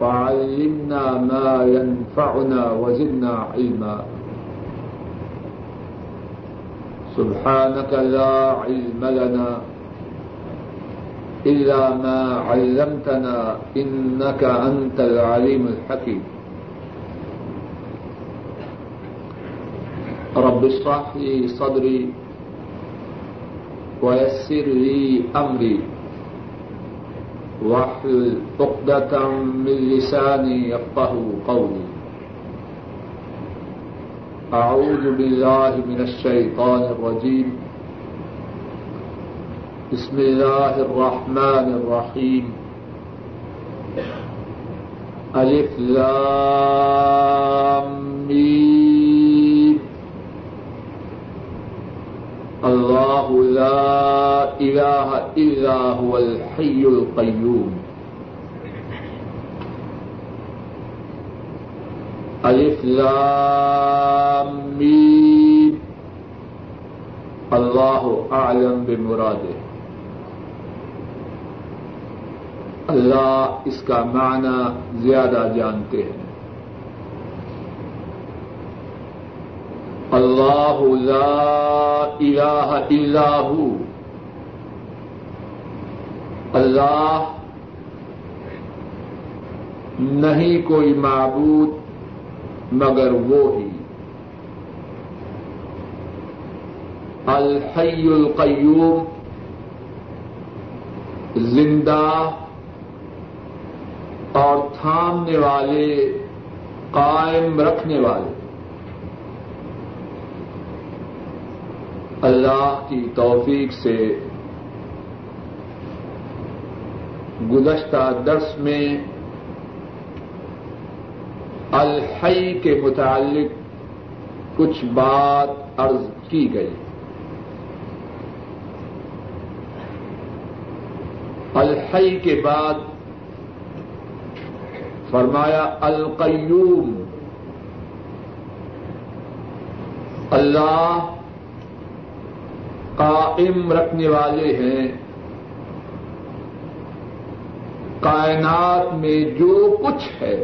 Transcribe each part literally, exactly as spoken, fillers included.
فعلمنا ما ينفعنا وزدنا علما سبحانك لا علم لنا إلا ما علمتنا إنك أنت العليم الحكيم رب اشرح لي صدري ويسر لي أمري واحلل عقدة من لساني يفقهوا قولي أعوذ بالله من الشيطان الرجيم بسم الله الرحمن الرحيم ألف لام ميم الله لا إله إلا هو الحي القيوم ألف لام ميم الله أعلم بمراده. اللہ اس کا معنی زیادہ جانتے ہیں. اللہ لا الہ الا ہو، اللہ نہیں کوئی معبود مگر وہ ہی. الحی القیوم زندہ اور تھامنے والے، قائم رکھنے والے. اللہ کی توفیق سے گزشتہ درس میں الحی کے متعلق کچھ بات عرض کی گئی. الحی کے بعد فرمایا القیوم. اللہ قائم رکھنے والے ہیں. کائنات میں جو کچھ ہے،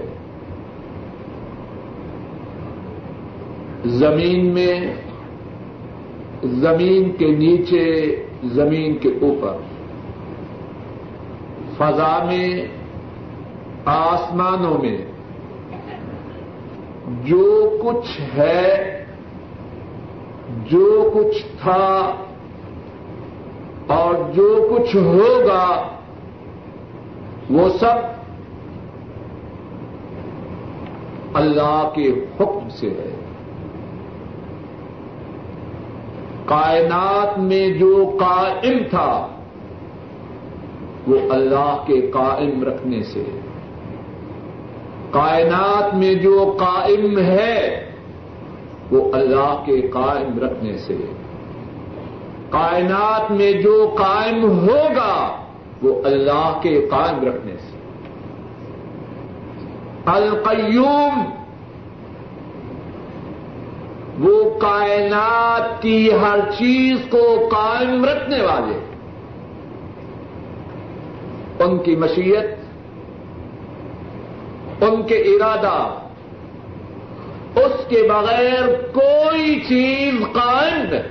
زمین میں، زمین کے نیچے، زمین کے اوپر، فضا میں، آسمانوں میں، جو کچھ ہے، جو کچھ تھا اور جو کچھ ہوگا، وہ سب اللہ کے حکم سے ہے. کائنات میں جو قائم تھا وہ اللہ کے قائم رکھنے سے ہے. کائنات میں جو قائم ہے وہ اللہ کے قائم رکھنے سے، کائنات میں جو قائم ہوگا وہ اللہ کے قائم رکھنے سے. القیوم وہ کائنات کی ہر چیز کو قائم رکھنے والے، ان کی مشیت، ان کے ارادہ، اس کے بغیر کوئی چیز قائم نہیں.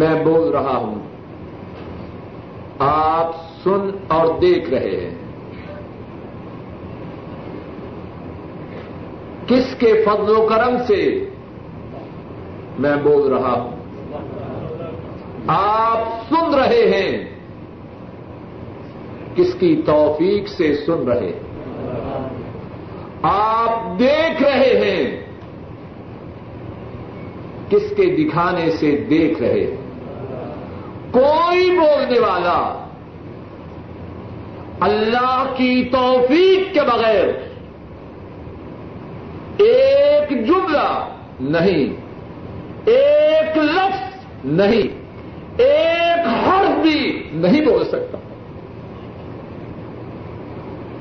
میں بول رہا ہوں، آپ سن اور دیکھ رہے ہیں. کس کے فضل و کرم سے میں بول رہا ہوں، آپ سن رہے ہیں. کس کی توفیق سے سن رہے ہیں، آپ دیکھ رہے ہیں. کس کے دکھانے سے دیکھ رہے ہیں. کوئی بولنے والا اللہ کی توفیق کے بغیر ایک جملہ نہیں، ایک لفظ نہیں، ایک حرف بھی نہیں بول سکتا.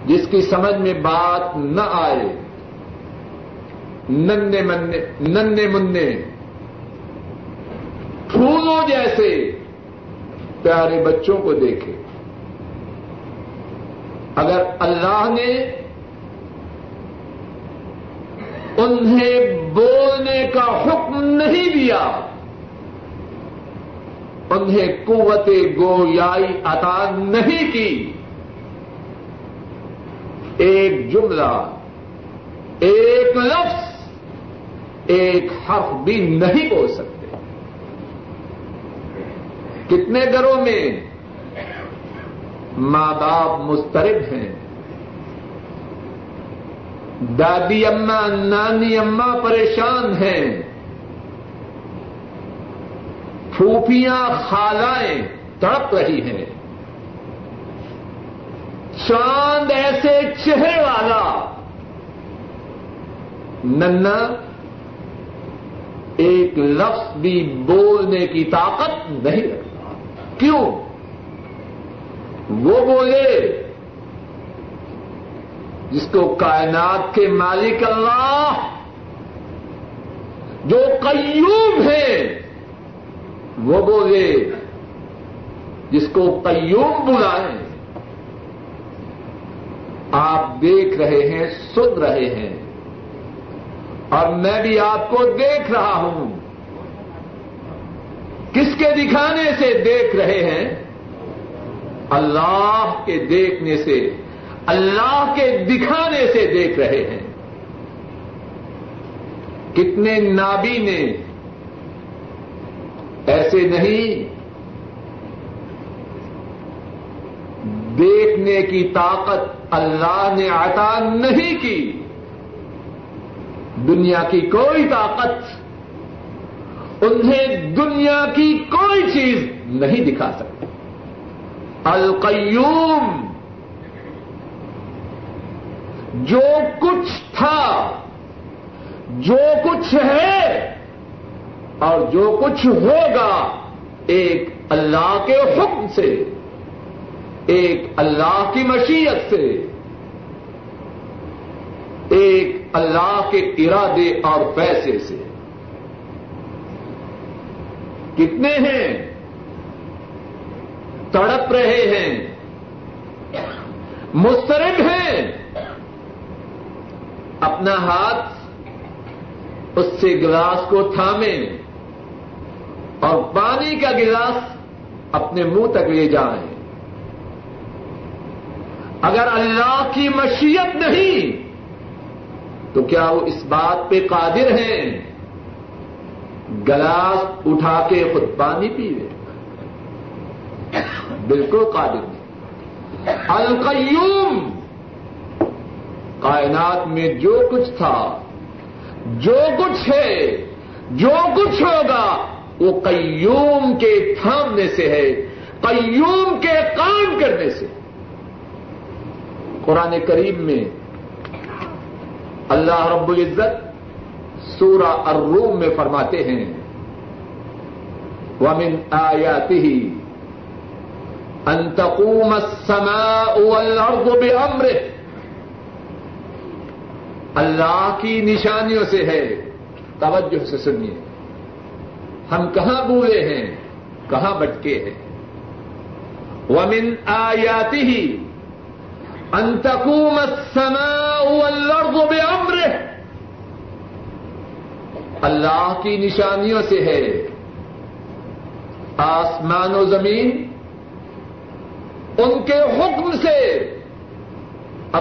جس کی سمجھ میں بات نہ آئے، ننے مننے ننے مننے پھولوں جیسے پیارے بچوں کو دیکھے، اگر اللہ نے انہیں بولنے کا حکم نہیں دیا، انہیں قوت گویائی عطا نہیں کی، ایک جملہ، ایک لفظ، ایک حرف بھی نہیں بول سکتے۔ کتنے گھروں میں ماں باپ مضطرب ہیں، دادی اماں نانی اماں پریشان ہیں، پھوپھیاں خالائیں تڑپ رہی ہیں، چاند ایسے چہرے والا ننا ایک لفظ بھی بولنے کی طاقت نہیں رکھتا۔ کیوں؟ وہ بولے جس کو کائنات کے مالک اللہ جو قیوم ہے وہ بولے، جس کو قیوم بلائیں۔ آپ دیکھ رہے ہیں، سن رہے ہیں، اور میں بھی آپ کو دیکھ رہا ہوں۔ کس کے دکھانے سے دیکھ رہے ہیں؟ اللہ کے دیکھنے سے، اللہ کے دکھانے سے دیکھ رہے ہیں۔ کتنے نابی نے ایسے نہیں، دیکھنے کی طاقت اللہ نے عطا نہیں کی، دنیا کی کوئی طاقت انہیں دنیا کی کوئی چیز نہیں دکھا سکتی۔ القیوم جو کچھ تھا، جو کچھ ہے اور جو کچھ ہوگا، ایک اللہ کے حکم سے، ایک اللہ کی مشیت سے، ایک اللہ کے ارادے اور فیصلے سے۔ کتنے ہیں تڑپ رہے ہیں، مضطرب ہیں، اپنا ہاتھ اس سے گلاس کو تھامیں اور پانی کا گلاس اپنے منہ تک لے جائیں۔ اگر اللہ کی مشیت نہیں تو کیا وہ اس بات پہ قادر ہیں گلاس اٹھا کے خود پانی پی لیں؟ بالکل قادر نہیں۔ القیوم کائنات میں جو کچھ تھا، جو کچھ ہے، جو کچھ ہوگا، وہ قیوم کے تھامنے سے ہے، قیوم کے کام کرنے سے۔ قرآن کریم میں اللہ رب العزت سورہ الروم میں فرماتے ہیں، وَمِنْ آیَاتِهِ أَن تَقُومَ السَّمَاءُ وَالْأَرْضُ بِأَمْرِهِ۔ اللہ کی نشانیوں سے ہے، توجہ سے سنیے، ہم کہاں بھولے ہیں، کہاں بٹکے ہیں۔ وَمِنْ آیَاتِهِ أَن تَقُومَ السَّمَاءُ وَالْأَرْضُ بِأَمْرِهِ۔ اللہ کی نشانیوں سے ہے آسمان و زمین ان کے حکم سے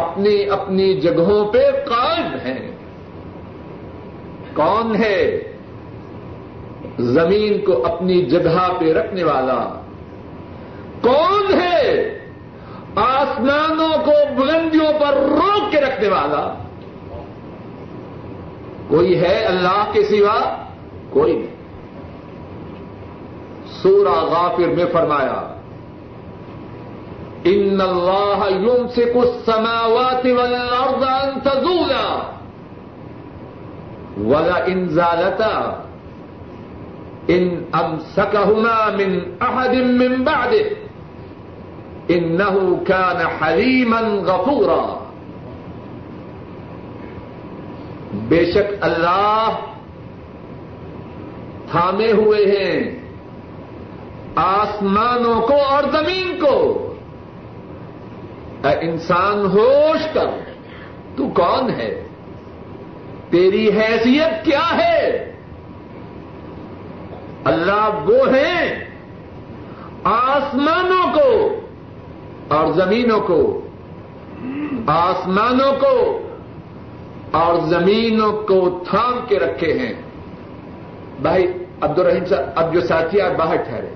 اپنی اپنی جگہوں پہ قائم ہیں۔ کون ہے زمین کو اپنی جگہ پہ رکھنے والا؟ کون ہے آسمانوں کو بلندیوں پر روک کے رکھنے والا؟ کوئی ہے اللہ کے سوا؟ کوئی نہیں۔ سورہ غافر میں فرمایا، ان اللہ یمسک السماوات والارض ان تزولا ولئن زالتا ان امسکہما من احد من بعدہ انہ کان حلیما غفورا۔ بے شک اللہ تھامے ہوئے ہیں آسمانوں کو اور زمین کو، اے انسان ہوش کر، تو کون ہے، تیری حیثیت کیا ہے؟ اللہ وہ ہیں آسمانوں کو اور زمینوں کو، آسمانوں کو اور زمینوں کو تھام کے رکھے ہیں۔ بھائی عبد الرحیم صاحب، اب جو ساتھی آپ باہر ٹھہرے،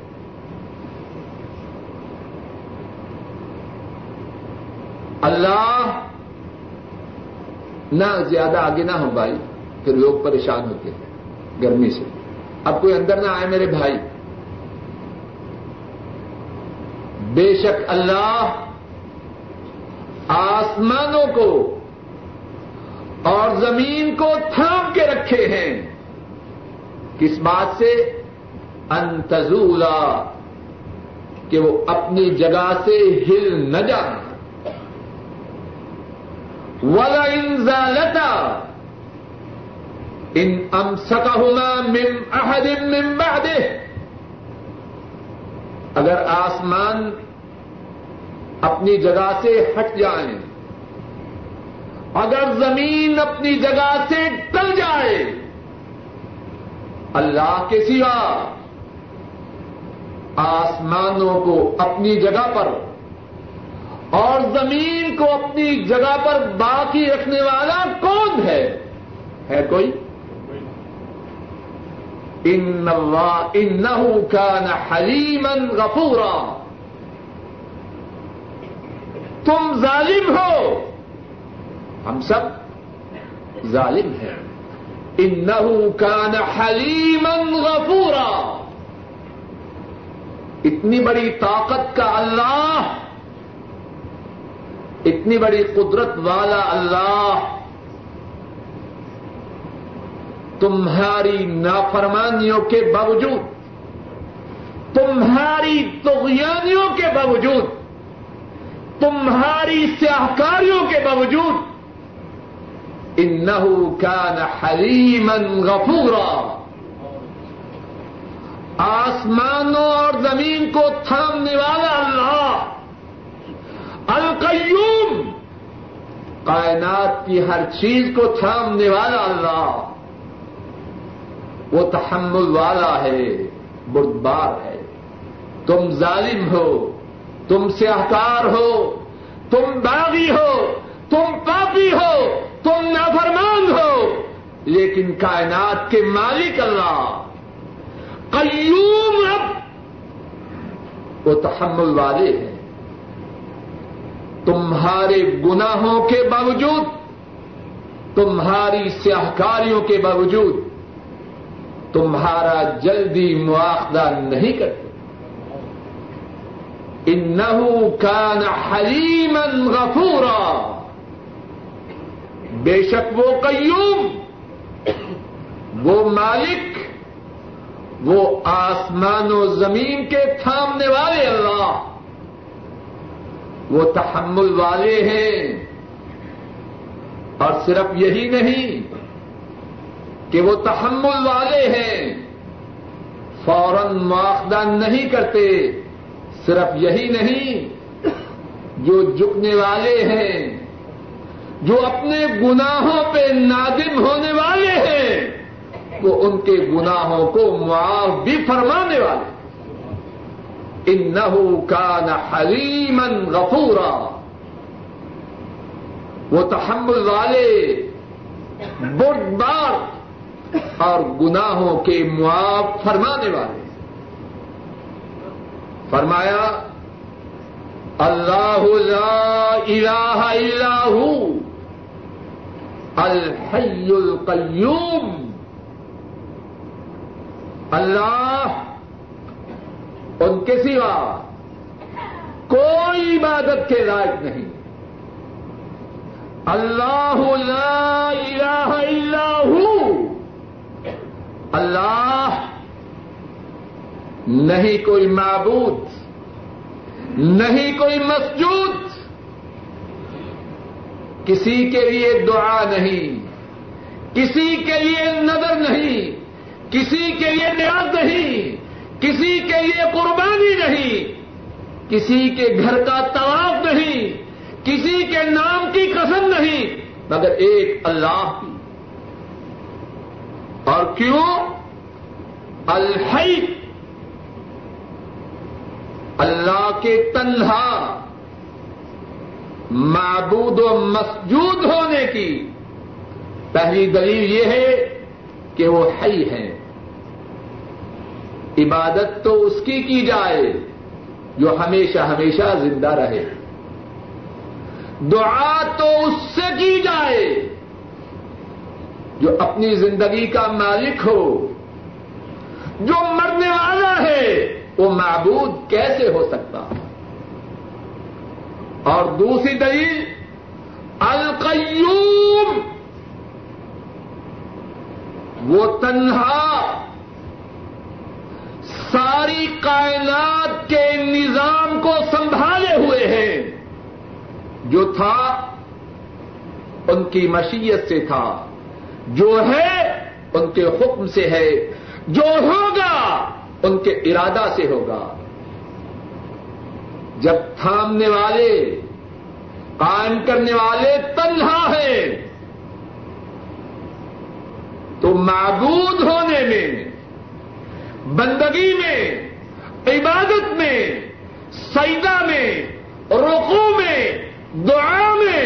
اللہ نہ زیادہ آگے نہ ہو بھائی، پھر لوگ پریشان ہوتے ہیں گرمی سے۔ اب کوئی اندر نہ آئے میرے بھائی، بے شک اللہ آسمانوں کو اور زمین کو تھام کے رکھے ہیں، کس بات سے؟ ان تزولا، کہ وہ اپنی جگہ سے ہل نہ جائیں، وَلَئِنْ زَالَتَا إِنْ أَمْسَكَهُمَا مِنْ أَحَدٍ مِنْ بَعْدِهِ، اگر آسمان اپنی جگہ سے ہٹ جائیں، اگر زمین اپنی جگہ سے ٹل جائے، اللہ کے سوا آسمانوں کو اپنی جگہ پر اور زمین کو اپنی جگہ پر باقی رکھنے والا کون ہے؟ ہے کوئی؟ ان اللہ انہ کان حلیما غفورا، تم ظالم ہو، ہم سب ظالم ہیں۔ انہ کان حلیما غفورا، اتنی بڑی طاقت کا اللہ، اتنی بڑی قدرت والا اللہ تمہاری نافرمانیوں کے باوجود، تمہاری طغیانیوں کے باوجود، تمہاری سیاہکاریوں کے باوجود، انہ کان حلیما غفورا، آسمانوں اور زمین کو تھامنے والا اللہ القیوم، کائنات کی ہر چیز کو تھامنے والا اللہ، وہ تحمل والا ہے، بردبار ہے۔ تم ظالم ہو، تم سیاہکار ہو، تم باغی ہو، تم پاپی ہو، تم نافرمان ہو، لیکن کائنات کے مالک اللہ قیوم رب، وہ تحمل والے ہیں۔ تمہارے گناہوں کے باوجود، تمہاری سیاہکاریوں کے باوجود تمہارا جلدی مواخذہ نہیں کرتے۔ انہ کان حلیما غفورا، بے شک وہ قیوم، وہ مالک، وہ آسمان و زمین کے تھامنے والے اللہ، وہ تحمل والے ہیں۔ اور صرف یہی نہیں کہ وہ تحمل والے ہیں، فوراً مواخذہ نہیں کرتے، صرف یہی نہیں، جو جھکنے والے ہیں، جو اپنے گناہوں پہ نادم ہونے والے ہیں، وہ ان کے گناہوں کو معاف بھی فرمانے والے ہیں۔ انہ کان حلیما غفورا، وہ تحمل والے، بردبار اور گناہوں کے معاف فرمانے والے۔ فرمایا اللہ لا الہ الا ہو الحی القیوم، اللہ ان کے سوا کوئی عبادت کے لائق نہیں۔ اللہ لا الہ الا ہو، اللہ نہیں کوئی معبود، نہیں کوئی مسجود، کسی کے لیے دعا نہیں، کسی کے لیے نظر نہیں، کسی کے لیے نیاز نہیں، کسی کے لیے قربانی نہیں، کسی کے گھر کا طواف نہیں، کسی کے نام کی قسم نہیں مگر ایک اللہ کی. اور کیوں؟ الحی، اللہ کے تنہا معبود و مسجود ہونے کی پہلی دلیل یہ ہے کہ وہ حی ہیں. عبادت تو اس کی کی جائے جو ہمیشہ ہمیشہ زندہ رہے، دعا تو اس سے کی جائے جو اپنی زندگی کا مالک ہو. جو مرنے والا ہے وہ معبود کیسے ہو سکتا؟ اور دوسری دلیل القیوم، وہ تنہا ساری کائنات کے نظام کو سنبھالے ہوئے ہیں، جو تھا ان کی مشیت سے تھا، جو ہے ان کے حکم سے ہے، جو ہوگا ان کے ارادہ سے ہوگا. جب تھامنے والے، قائم کرنے والے تنہا ہیں تو معبود ہونے میں، بندگی میں، عبادت میں، سجدہ میں، رکوع میں، دعا میں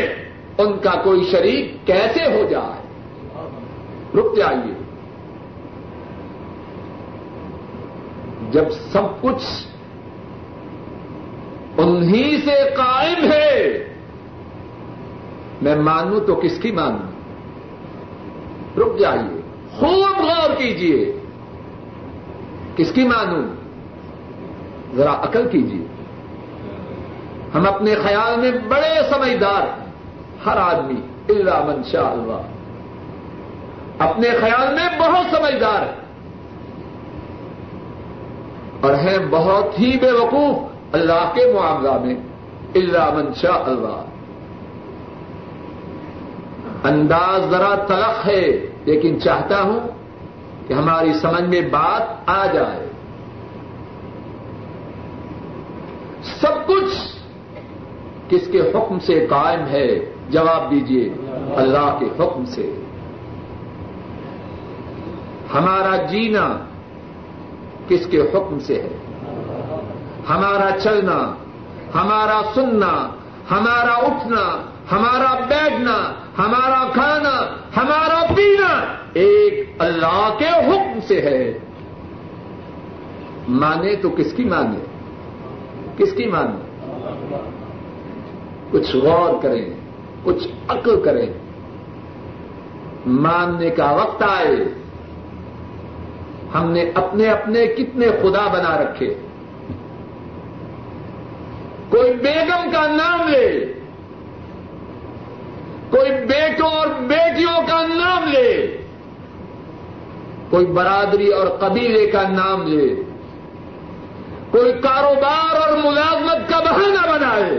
ان کا کوئی شریک کیسے ہو جائے؟ رکتے آئیے. جب سب کچھ انہی سے قائم ہے، میں مانوں تو کس کی مانوں؟ رک جائیے، خوب غور کیجیے، کس کی مانوں؟ ذرا عقل کیجیے. ہم اپنے خیال میں بڑے سمجھدار، ہر آدمی الا من شاء اللہ اپنے خیال میں بہت سمجھدار اور ہیں بہت ہی بے وقوف اللہ کے معاملہ میں. الا من شاء اللہ، انداز ذرا تلخ ہے، لیکن چاہتا ہوں کہ ہماری سمجھ میں بات آ جائے. سب کچھ کس کے حکم سے قائم ہے؟ جواب دیجیے، اللہ کے حکم سے. ہمارا جینا کس کے حکم سے ہے؟ ہمارا چلنا، ہمارا سننا، ہمارا اٹھنا، ہمارا بیٹھنا، ہمارا کھانا، ہمارا پینا ایک اللہ کے حکم سے ہے. مانے تو کس کی مانے؟ کس کی مانے؟ کچھ غور کریں، کچھ عقل کریں. ماننے کا وقت آئے. ہم نے اپنے اپنے کتنے خدا بنا رکھے. کوئی بیگم کا نام لے، کوئی بیٹوں اور بیٹیوں کا نام لے، کوئی برادری اور قبیلے کا نام لے، کوئی کاروبار اور ملازمت کا بہانہ بنائے.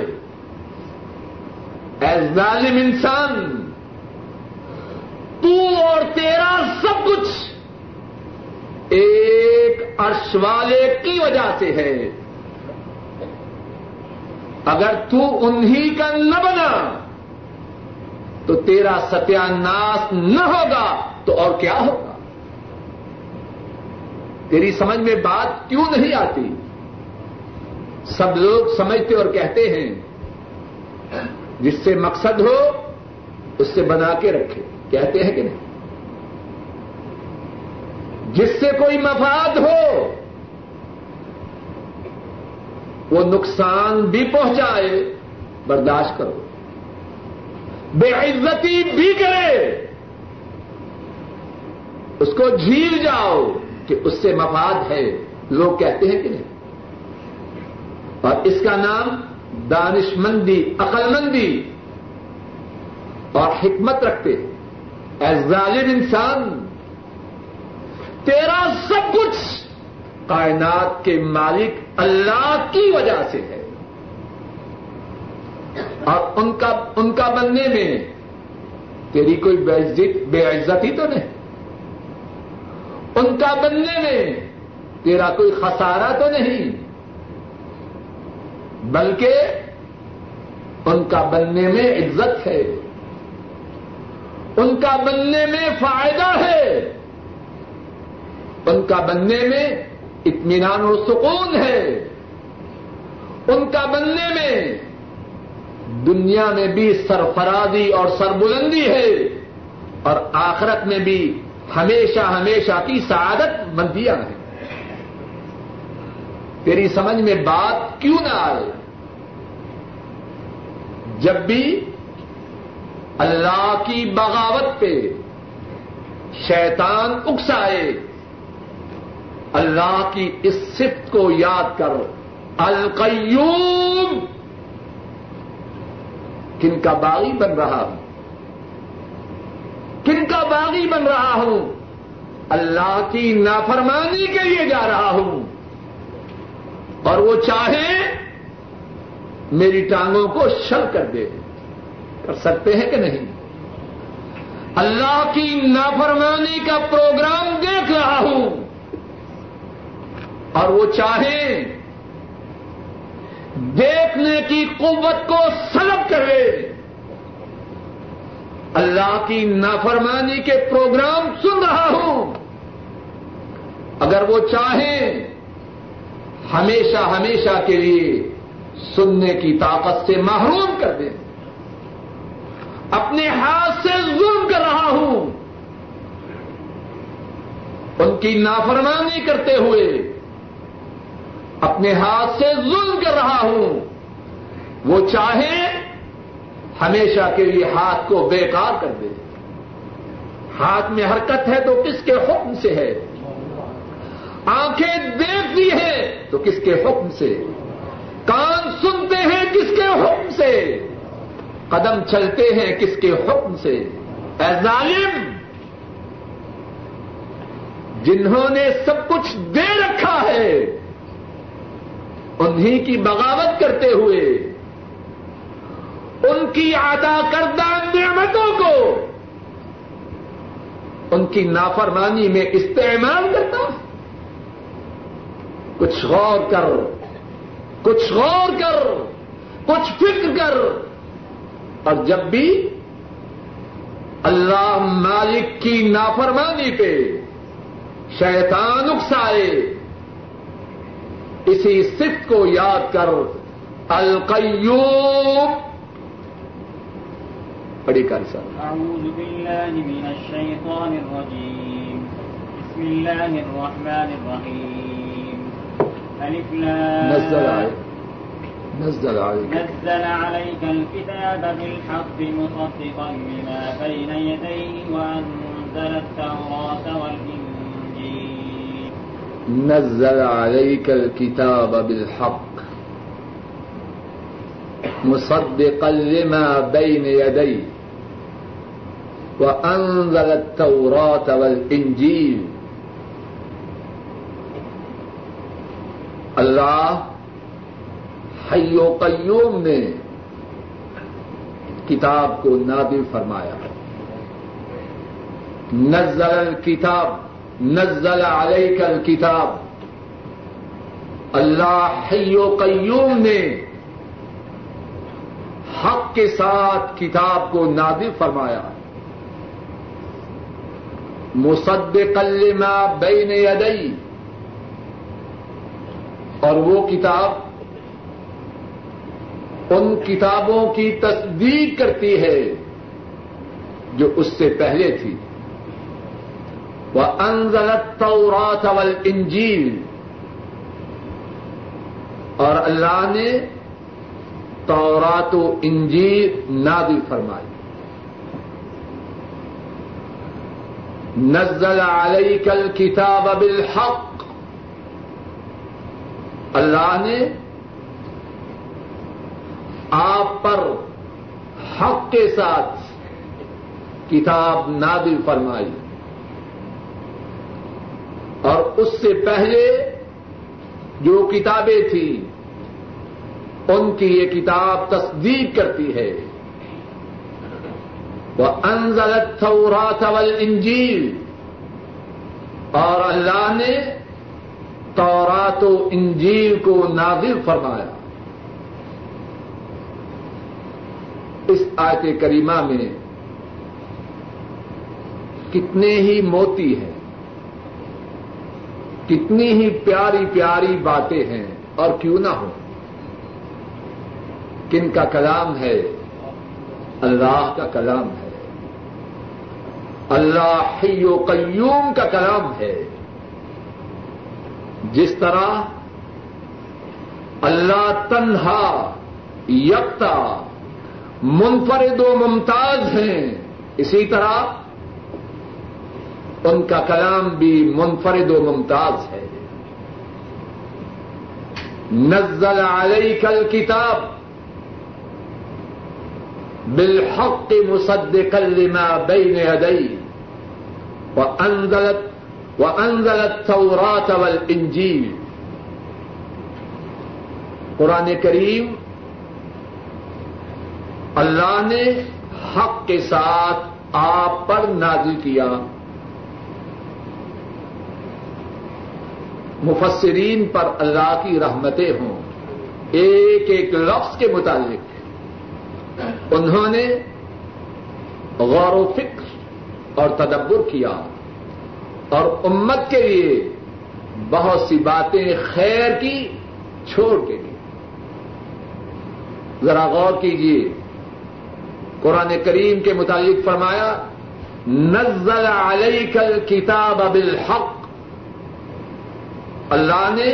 اے ظالم انسان، تو اور تیرا سب کچھ ایک عرش والے کی وجہ سے ہے. اگر تو انہی کا نہ بنا تو تیرا ستیاناس نہ ہوگا تو اور کیا ہوگا؟ تیری سمجھ میں بات کیوں نہیں آتی؟ سب لوگ سمجھتے اور کہتے ہیں، جس سے مقصد ہو اس سے بنا کے رکھے، کہتے ہیں کہ نہیں. جس سے کوئی مفاد ہو وہ نقصان بھی پہنچائے، برداشت کرو. بے عزتی بھی کرے اس کو جھیل جاؤ کہ اس سے مفاد ہے، لوگ کہتے ہیں کہ نہیں. اور اس کا نام دانش مندی، عقل مندی اور حکمت رکھتے. اے ظالم انسان، تیرا سب کچھ کائنات کے مالک اللہ کی وجہ سے ہے، اور ان کا ان کا بننے میں تیری کوئی بے عزتی تو نہیں، ان کا بننے میں تیرا کوئی خسارہ تو نہیں، بلکہ ان کا بننے میں عزت ہے، ان کا بننے میں فائدہ ہے، ان کا بننے میں اطمینان و سکون ہے، ان کا بننے میں دنیا میں بھی سرفرازی اور سربلندی ہے اور آخرت میں بھی ہمیشہ ہمیشہ کی سعادت مندیاں ہیں۔ تیری سمجھ میں بات کیوں نہ آئے، جب بھی اللہ کی بغاوت پہ شیطان اکسائے اللہ کی اس صفت کو یاد کرو، القیوم۔ کن کا باغی بن رہا ہوں، کن کا باغی بن رہا ہوں، اللہ کی نافرمانی کے لیے جا رہا ہوں اور وہ چاہے میری ٹانگوں کو شل کر دے، کر سکتے ہیں کہ نہیں؟ اللہ کی نافرمانی کا پروگرام دیکھ رہا ہوں اور وہ چاہے دیکھنے کی قوت کو سلب کرے، اللہ کی نافرمانی کے پروگرام سن رہا ہوں اگر وہ چاہے ہمیشہ ہمیشہ کے لیے سننے کی طاقت سے محروم کر دیں۔ اپنے ہاتھ سے ظلم کر رہا ہوں، ان کی نافرمانی کرتے ہوئے اپنے ہاتھ سے ظلم کر رہا ہوں، وہ چاہے ہمیشہ کے لیے ہاتھ کو بیکار کر دے۔ ہاتھ میں حرکت ہے تو کس کے حکم سے ہے، آنکھیں دیکھتی ہیں تو کس کے حکم سے، کان سنتے ہیں کس کے حکم سے، قدم چلتے ہیں کس کے حکم سے۔ اے ظالم، جنہوں نے سب کچھ دے رکھا ہے انہی کی بغاوت کرتے ہوئے، ان کی عطا کردہ نعمتوں کو ان کی نافرمانی میں استعمال کرتا۔ کچھ غور کر، کچھ غور کر، کچھ فکر کر، اور جب بھی اللہ مالک کی نافرمانی پہ شیطان اکسائے اسی صفت کو یاد کر، القیوم۔ بڑی کارساں، اعوذ باللہ من الشیطان الرجیم، بسم اللہ الرحمن الرحیم، نزل عليك نزل عليك نزل عليك الكتاب بالحق مصدقا لما بين يديه وأنزل التوراة والإنجيل، نزل عليك الكتاب بالحق مصدقا لما بين يديه وأنزل التوراة والإنجيل۔ اللہ حی و قیوم نے کتاب کو نازل فرمایا۔ نزل الکتاب، نزل علیک الکتاب، اللہ حی و قیوم نے حق کے ساتھ کتاب کو نازل فرمایا، مصدقا لما بین یدیہ، اور وہ کتاب ان کتابوں کی تصدیق کرتی ہے جو اس سے پہلے تھی، وَأَنزَلَ التَّوْرَاةَ وَالْإِنْجِيلَ، اور اللہ نے تورات و انجیل نازل فرمائی۔ نزل علیک الکتاب بالحق، اللہ نے آپ پر حق کے ساتھ کتاب نازل فرمائی، اور اس سے پہلے جو کتابیں تھیں ان کی یہ کتاب تصدیق کرتی ہے۔ وَأَنزَلَ التَّوْرَاةَ وَالْإِنْجِيلَ، اور اللہ نے تورات و انجیل کو نازل فرمایا۔ آیت کریمہ میں کتنے ہی موتی ہیں، کتنی ہی پیاری پیاری باتیں ہیں، اور کیوں نہ ہو کن کا کلام ہے؟ اللہ کا کلام ہے، اللہ حی و قیوم کا کلام ہے۔ جس طرح اللہ تنہا یکتا منفرد و ممتاز ہیں، اسی طرح ان کا کلام بھی منفرد و ممتاز ہے۔ نزل علیک الکتاب بالحق مصدقا لما بین یدیہ وانزلت وانزل التوراۃ والانجیل۔ قرآن کریم اللہ نے حق کے ساتھ آپ پر نازل کیا۔ مفسرین پر اللہ کی رحمتیں ہوں، ایک ایک لفظ کے متعلق انہوں نے غور و فکر اور تدبر کیا اور امت کے لیے بہت سی باتیں خیر کی چھوڑ کے گئی۔ ذرا غور کیجیے، قرآن کریم کے متعلق فرمایا نزل علیک الکتاب بالحق، اللہ نے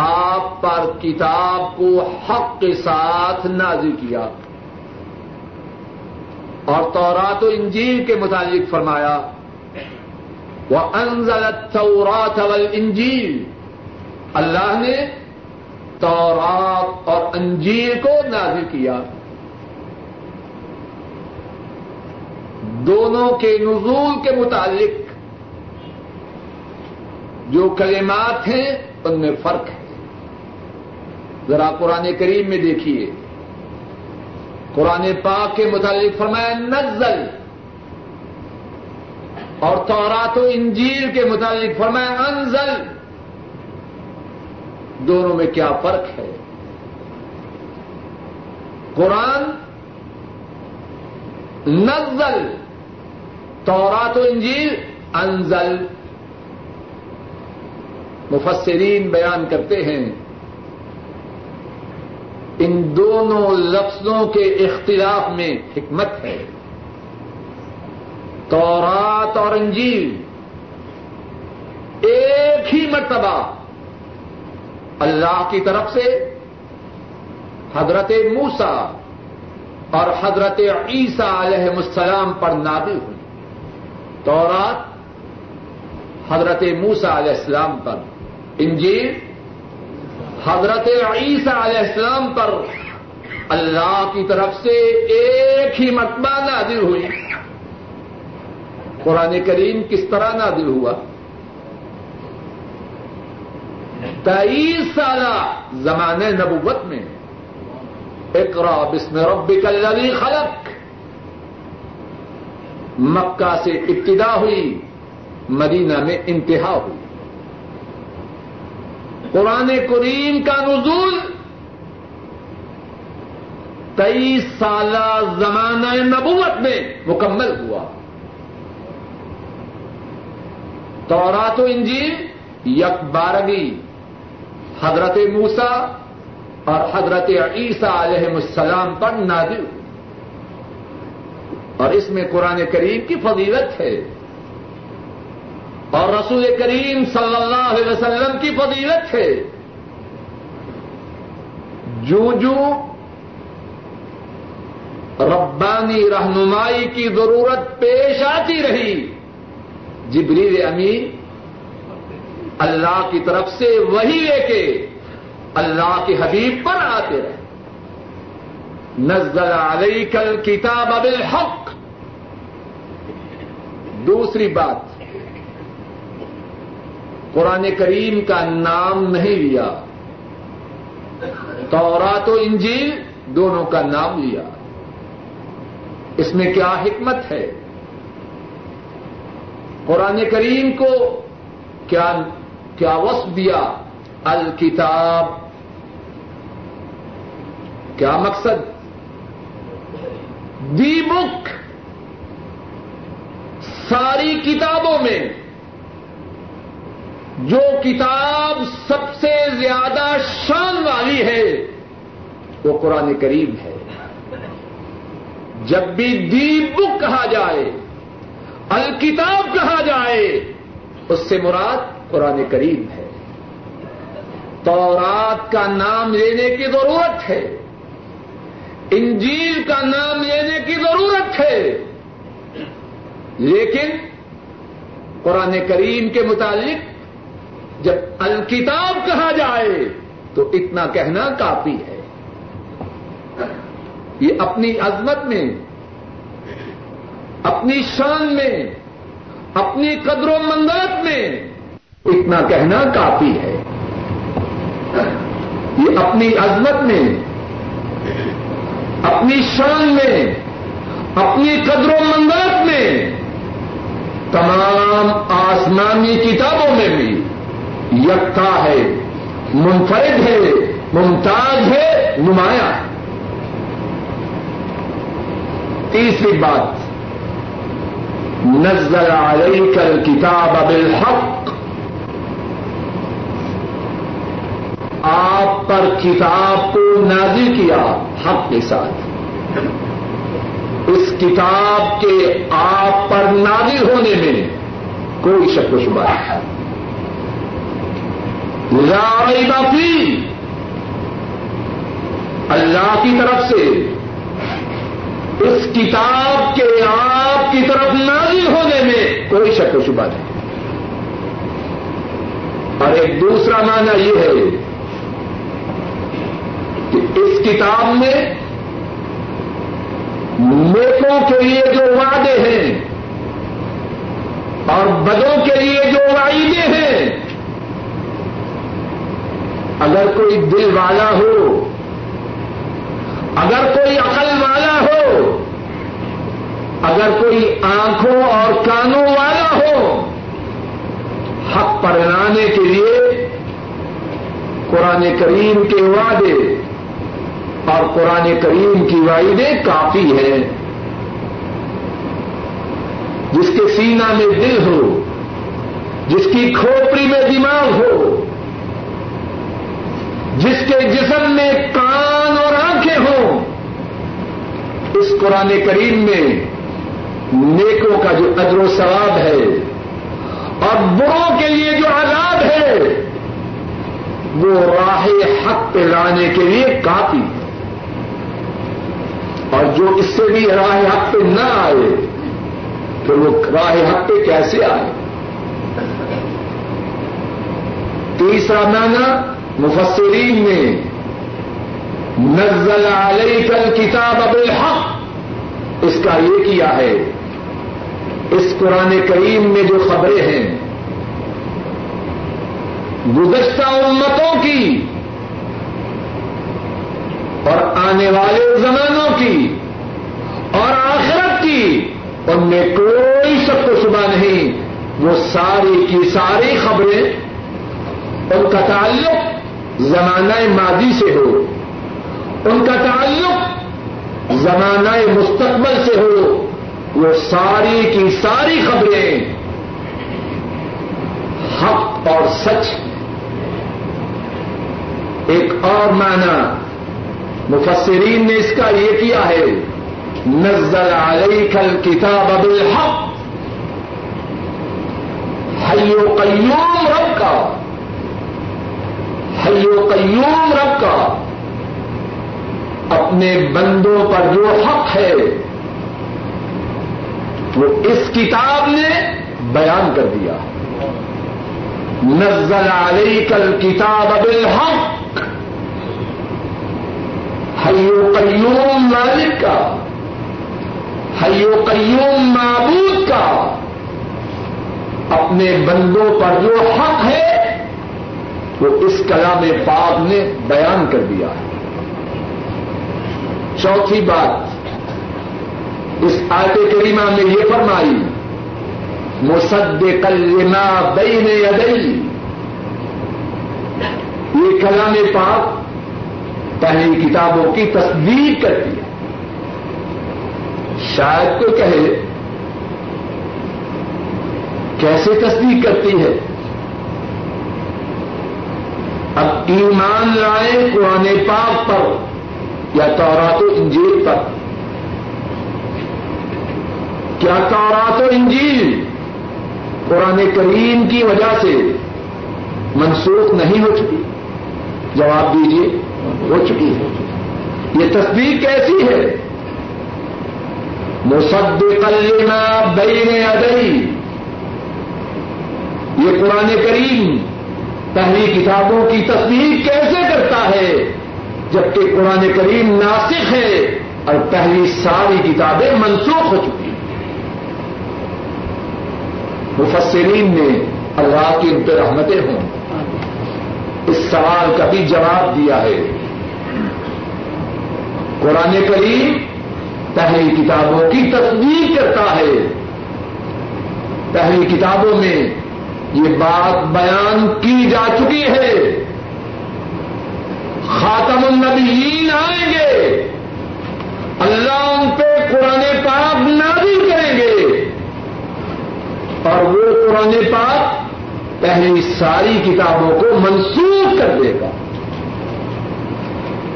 آپ پر کتاب کو حق کے ساتھ نازل کیا۔ اور تورات و انجیل کے متعلق فرمایا وَأَنزَلَ التَّوْرَاةَ وَالْإِنْجِيلَ، اللہ نے تورات اور انجیل کو نازل کیا۔ دونوں کے نزول کے متعلق جو کلمات ہیں ان میں فرق ہے۔ ذرا قرآن کریم میں دیکھیے، قرآن پاک کے متعلق فرمایا نزل، اور تورات و انجیل کے متعلق فرمایا انزل۔ دونوں میں کیا فرق ہے؟ قرآن نزل، تورات و انجیل انزل۔ مفسرین بیان کرتے ہیں ان دونوں لفظوں کے اختلاف میں حکمت ہے۔ تورات اور انجیل ایک ہی مرتبہ اللہ کی طرف سے حضرت موسیٰ اور حضرت عیسیٰ علیہ السلام پر نازل ہوئی۔ تورات حضرت موسیٰ علیہ السلام پر، انجیل حضرت عیسیٰ علیہ السلام پر اللہ کی طرف سے ایک ہی مرتبہ نازل ہوئی۔ قرآن کریم کس طرح نازل ہوا؟ تیئیس سالہ زمانہ نبوت میں اقرا بسم ربک الذی خلق، مکہ سے ابتدا ہوئی، مدینہ میں انتہا ہوئی۔ قرآن کریم کا نزول تیئیس سالہ زمانہ نبوت میں مکمل ہوا۔ تورات و انجیل یک بارگی حضرت موسیٰ اور حضرت عیسیٰ علیہ السلام پر نازل، اور اس میں قرآن کریم کی فضیلت ہے اور رسول کریم صلی اللہ علیہ وسلم کی فضیلت ہے۔ جوں جوں ربانی رہنمائی کی ضرورت پیش آتی رہی، جبریل امین اللہ کی طرف سے وحی لے کے اللہ کے حبیب پر آتے رہے۔ نزل علیک الکتاب بالحق۔ دوسری بات، قرآن کریم کا نام نہیں لیا، تورات و انجیل دونوں کا نام لیا۔ اس میں کیا حکمت ہے؟ قرآن کریم کو کیا کیا وصف دیا؟ الکتاب۔ کیا مقصد؟ دی بک ساری کتابوں میں جو کتاب سب سے زیادہ شان والی ہے وہ قرآن کریم ہے. جب بھی دی بک کہا جائے، الکتاب کہا جائے، اس سے مراد قرآن کریم ہے. تورات کا نام لینے کی ضرورت ہے، انجیل کا نام لینے کی ضرورت ہے، لیکن قرآن کریم کے متعلق جب الکتاب کہا جائے تو اتنا کہنا کافی ہے. یہ اپنی عظمت میں، اپنی شان میں، اپنی قدر و منزلت میں اتنا کہنا کافی ہے. یہ اپنی عظمت میں، اپنی شان میں، اپنی قدر و منزلت میں تمام آسمانی کتابوں میں بھی یکتا ہے، منفرد ہے، ممتاز ہے، نمایاں ہے. تیسری بات، نزل علیک الکتاب بالحق، آپ پر کتاب کو نازل کیا حق کے ساتھ. اس کتاب کے آپ پر نازل ہونے میں کوئی شک و شبہ نہیں، لا ریب فیہ. اللہ کی طرف سے اس کتاب کے آپ کی طرف نازل ہونے میں کوئی شک و شبہ نہیں. اور ایک دوسرا معنی یہ ہے کہ اس کتاب میں نیکوں کے لیے جو وعدے ہیں اور بدوں کے لیے جو وعیدے ہیں، اگر کوئی دل والا ہو، اگر کوئی عقل والا ہو، اگر کوئی آنکھوں اور کانوں والا ہو، حق پر لانے کے لیے قرآن کریم کے وعدے اور قرآن کریم کی وعیدیں کافی ہیں. جس کے سینہ میں دل ہو، جس کی کھوپڑی میں دماغ ہو، جس کے جسم میں کان اور آنکھیں ہوں، اس قرآن کریم میں نیکوں کا جو اجر و ثواب ہے اور بروں کے لیے جو عذاب ہے وہ راہ حق پہ لانے کے لیے کافی ہے. اور جو اس سے بھی راہ حق پہ نہ آئے تو وہ راہ حق پہ کیسے آئے. تیسرا معنی مفسرین نے نزل علیک الکتاب بالحق اس کا یہ کیا ہے، اس قرآن کریم میں جو خبریں ہیں گزشتہ امتوں کی اور آنے والے زمانوں کی اور آخرت کی، ان میں کوئی شک و شبہ نہیں، وہ ساری کی ساری خبریں ان کا تعلق زمانہ ماضی سے ہو، ان کا تعلق زمانہ مستقبل سے ہو، وہ ساری کی ساری خبریں حق اور سچ. ایک اور معنی مفسرین نے اس کا یہ کیا ہے، نزل علیک الکتاب بالحق، حی و قیوم رب کا، حی و قیوم رب کا اپنے بندوں پر جو حق ہے وہ اس کتاب نے بیان کر دیا. نزل علیک الکتاب بالحق، حی و قیوم مالک کا، حی و قیوم معبود کا اپنے بندوں پر جو حق ہے وہ اس کلام پاک نے بیان کر دیا ہے. چوتھی بات اس آیت کریمہ میں یہ فرمائی، مصدقا لما بین یدی، یہ کلام پاک پہلی کتابوں کی تصدیق کرتی ہے، شاید کوئی کہے کیسے تصدیق کرتی ہے؟ اب ایمان لائے قرآن پاک پر یا تورات و انجیل پر؟ کیا تورات و انجیل قرآن کریم کی وجہ سے منسوخ نہیں ہو چکی؟ جواب دیجیے، ہو چکی ہے۔ یہ تصدیق کیسی ہے؟ مصدقا لما بین یدیہ، یہ قرآن کریم پہلی کتابوں کی تصدیق کیسے کرتا ہے جبکہ قرآن کریم ناسخ ہے اور پہلی ساری کتابیں منسوخ ہو چکی ہیں۔ مفسرین نے اللہ کی ان پہ رحمتیں ہوں اس سوال کا بھی جواب دیا ہے، قرآن کریم پہلی کتابوں کی تصدیق کرتا ہے، پہلی کتابوں میں یہ بات بیان کی جا چکی ہے، خاتم النبیین آئیں گے، اللہ ان پہ قرآن پاک نازل کریں گے اور وہ قرآن پاک پہلی ساری کتابوں کو منسوخ کر دے گا۔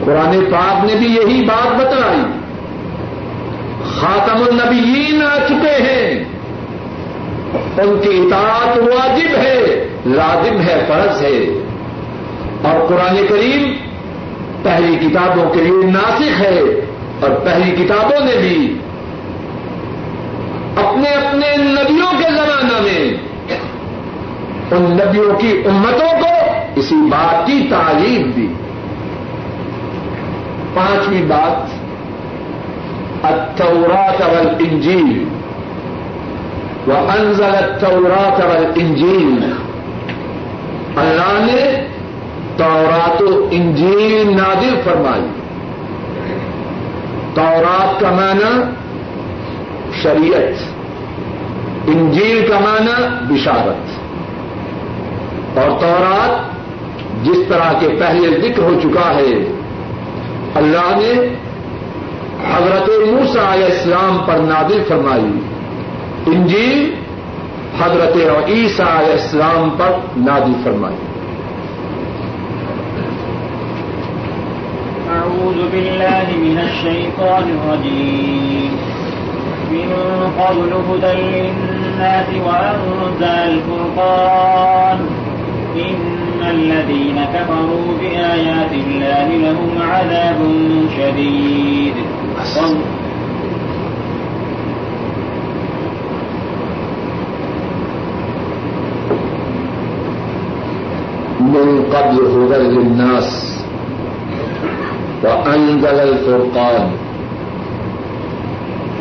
قرآن پاک نے بھی یہی بات بتلائی، خاتم النبیین آ چکے ہیں، ان کی اطاعت واجب ہے، لازم ہے، فرض ہے، اور قرآن کریم پہلی کتابوں کے لیے ناسخ ہے اور پہلی کتابوں نے بھی اپنے اپنے نبیوں کے زمانہ میں ان نبیوں کی امتوں کو اسی بات کی تعلیم دی۔ پانچویں بات، التوراۃ والانجیل، وَأَنزَلَ التَّوْرَاةَ وَالْإِنْجِيلَ، اللہ نے تورات و انجیل نازل فرمائی۔ تورات کا معنی شریعت، انجیل کا معنی بشارت، اور تورات جس طرح کے پہلے ذکر ہو چکا ہے، اللہ نے حضرت موسیٰ علیہ السلام پر نازل فرمائی، انجیل حضرت عیسیٰ علیہ السلام پر نازل فرمائی۔ اعوذ باللہ من الشیطان الرجیم، من قبل هدى للناس وأنزل الفرقان، إن الذين كفروا بآيات الله لهم عذاب شديد، من قبل هدى للناس وأنزل الفرقان،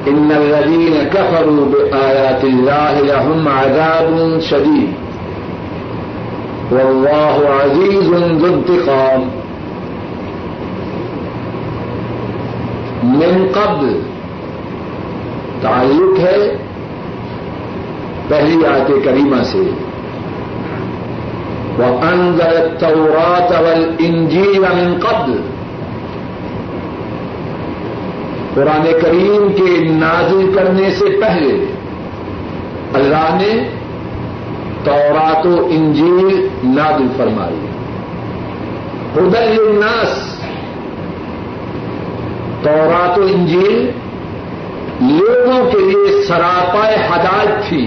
إن الذين كفروا بآيات الله لهم عذاب شديد، والله عزيز ذو انتقام۔ من قبل تعلق ہے پہلی آیت کریمہ سے، وَأَنزَلَ التَّوْرَاةَ وَالْإِنْجِيلَ مِنْ قَبْلِ، قرآن کریم کے نازل کرنے سے پہلے اللہ نے تورات و انجیل نازل فرمائی۔ ہدی للناس، تورات و انجیل لوگوں کے لیے سراپا ہدایت تھی،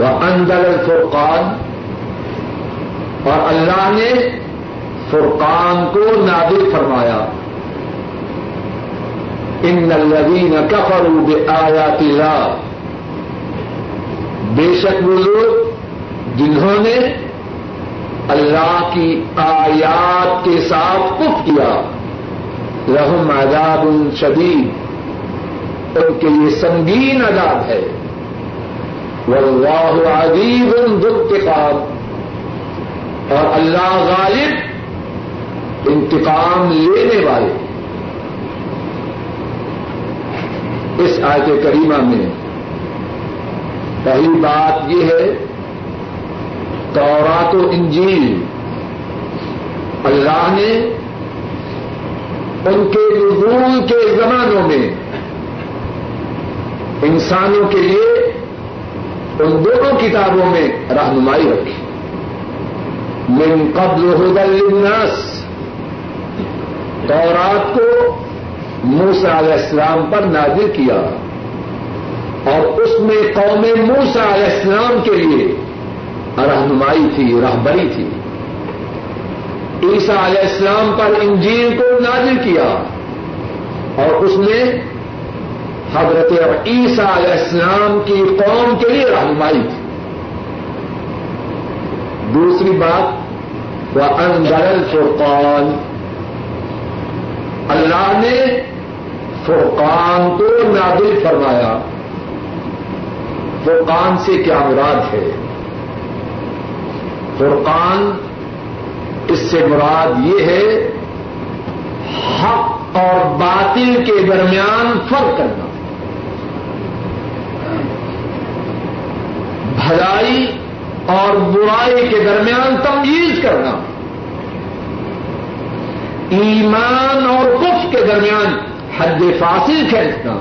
وَأَنزَلَ الْفُرْقَانَ، اور اللہ نے فرقان کو نازل فرمایا۔ ان الذین کفروا بآیات اللہ، بے شک وہ لوگ جنہوں نے اللہ کی آیات کے ساتھ کفر کیا، لہم عذاب شدید، ان کے لیے سنگین عذاب ہے، واللہ عزیز ذو انتقام، اور اللہ غالب انتقام لینے والے۔ اس آیت کریمہ میں پہلی بات یہ ہے، تورات و انجیل اللہ نے ان کے نزول کے زمانوں میں انسانوں کے لیے ان دونوں کتابوں میں رہنمائی رکھی. من قبل ہدى للناس، تورات کو موسیٰ علیہ السلام پر نازل کیا اور اس میں قوم موسیٰ علیہ السلام کے لیے رہنمائی تھی، راہبری تھی. عیسیٰ علیہ السلام پر انجیل کو نازل کیا اور اس نے حضرت عیسیٰ علیہ السلام کی قوم کے لیے رہنمائی تھی. دوسری بات، وَأَنزَلَ الْفُرْقَانَ، اللہ نے فرقان کو نازل فرمایا. فرقان سے کیا مراد ہے؟ فرقان اس سے مراد یہ ہے حق اور باطل کے درمیان فرق کرنا، بھلائی اور برائی کے درمیان تمییز کرنا، ایمان اور کفر کے درمیان حد فاصل کھینچنا.